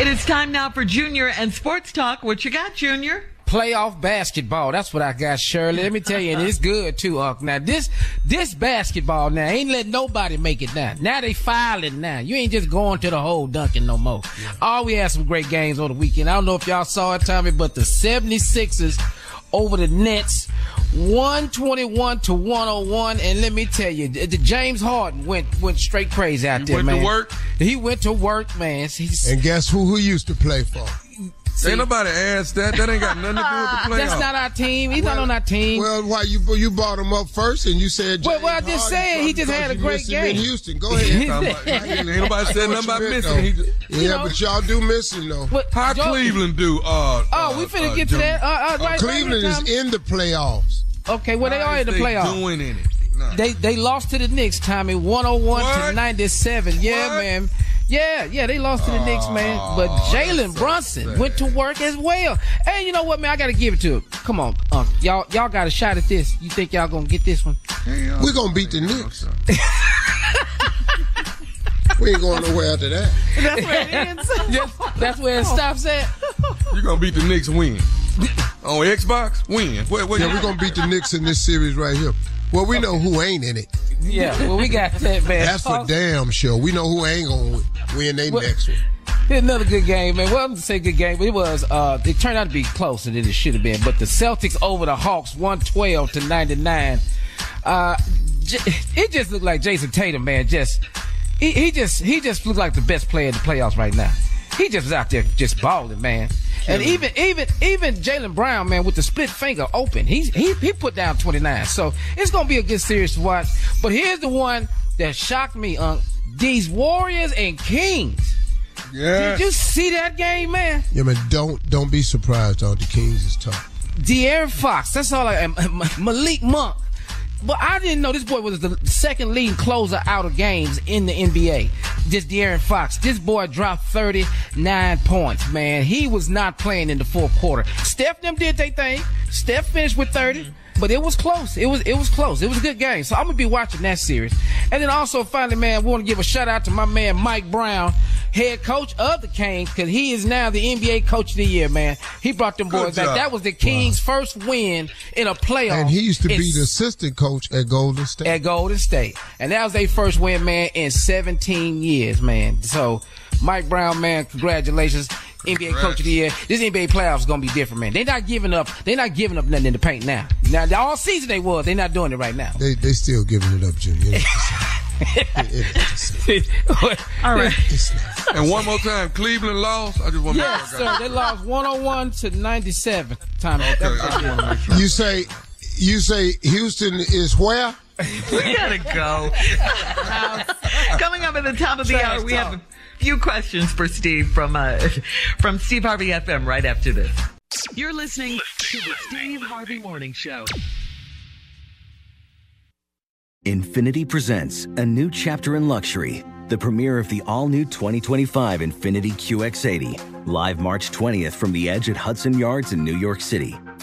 It is time now for Junior and Sports Talk. What you got, Junior? Playoff basketball. That's what I got, Shirley. Let me tell you, and it's good, too, Unc. Now, this basketball now ain't letting nobody make it now. Now they filing now. You ain't just going to the hole dunking no more. Oh, we had some great games on the weekend. I don't know if y'all saw it, Tommy, but the 76ers over the Nets, 121-101, and let me tell you, the James Harden went straight crazy out there, man. He went to work. He went to work, man. And guess who he used to play for? See, ain't nobody asked that. That ain't got nothing to do with the playoffs. That's not our team. He's not on our team. Well, why you brought him up first and you said? Well, I just said he just had a great game. In Houston, go ahead. Ain't nobody said nothing about missing. Yeah, but y'all do miss him though. How Cleveland do? We finna get to that. Cleveland is in the playoffs. Okay, well they are in the playoffs. Doing in it. They lost to the Knicks, Tommy, 101-97. Yeah, man. Yeah, they lost to the Knicks, man. But Jalen Brunson went to work as well. Hey, you know what, man? I got to give it to him. Come on, y'all got a shot at this. You think y'all going to get this one? We're going to beat the Knicks. We ain't going nowhere after that. That's where it ends. That's where it stops at. You're going to beat the Knicks, win. On Xbox, win. Yeah, we're going to beat the Knicks in this series right here. Well, we know who ain't in it. Yeah, well, we got that, man. That's for damn sure. We know who ain't going to win their next one. Another good game, man. Well, I'm going to say good game, but it was, it turned out to be closer than it should have been. But the Celtics over the Hawks, 112-99. It just looked like Jason Tatum, man. He just looked like the best player in the playoffs right now. He just was out there just balling, man. And even Jaylen Brown, man, with the split finger open, he put down 29. So it's gonna be a good series to watch. But here's the one that shocked me, Unc. These Warriors and Kings. Yeah. Did you see that game, man? Yeah, man. Don't be surprised, though. The Kings is tough. De'Aaron Fox. That's all I am. Malik Monk. But I didn't know this boy was the second leading closer out of games in the NBA. This De'Aaron Fox. This boy dropped 39 points, man. He was not playing in the fourth quarter. Steph them did their thing. Steph finished with 30, but it was close. It was close. It was a good game. So I'm going to be watching that series. And then also, finally, man, we want to give a shout-out to my man Mike Brown, head coach of the Kings, because he is now the NBA Coach of the Year, man. He brought them boys back. That was the Kings' first win in a playoff. And he used to be the assistant coach at Golden State. And that was their first win, man, in 17 years, man. So, Mike Brown, man, congratulations. NBA Coach of the Year. This NBA playoffs is going to be different, man. They're not giving up. They're not giving up nothing in the paint now. Now, all season they was. They're not doing it right now. They still giving it up, Junior. All right. And one more time, Cleveland lost. I just want to make sure. They lost 101-97. Okay. You say Houston is where? We gotta go. Coming up at the top of the hour, we have a few questions for Steve from Steve Harvey FM right after this. You're listening to the Steve Harvey Morning Show. Infiniti presents a new chapter in luxury, the premiere of the all-new 2025 Infiniti QX80, live March 20th from the Edge at Hudson Yards in New York City,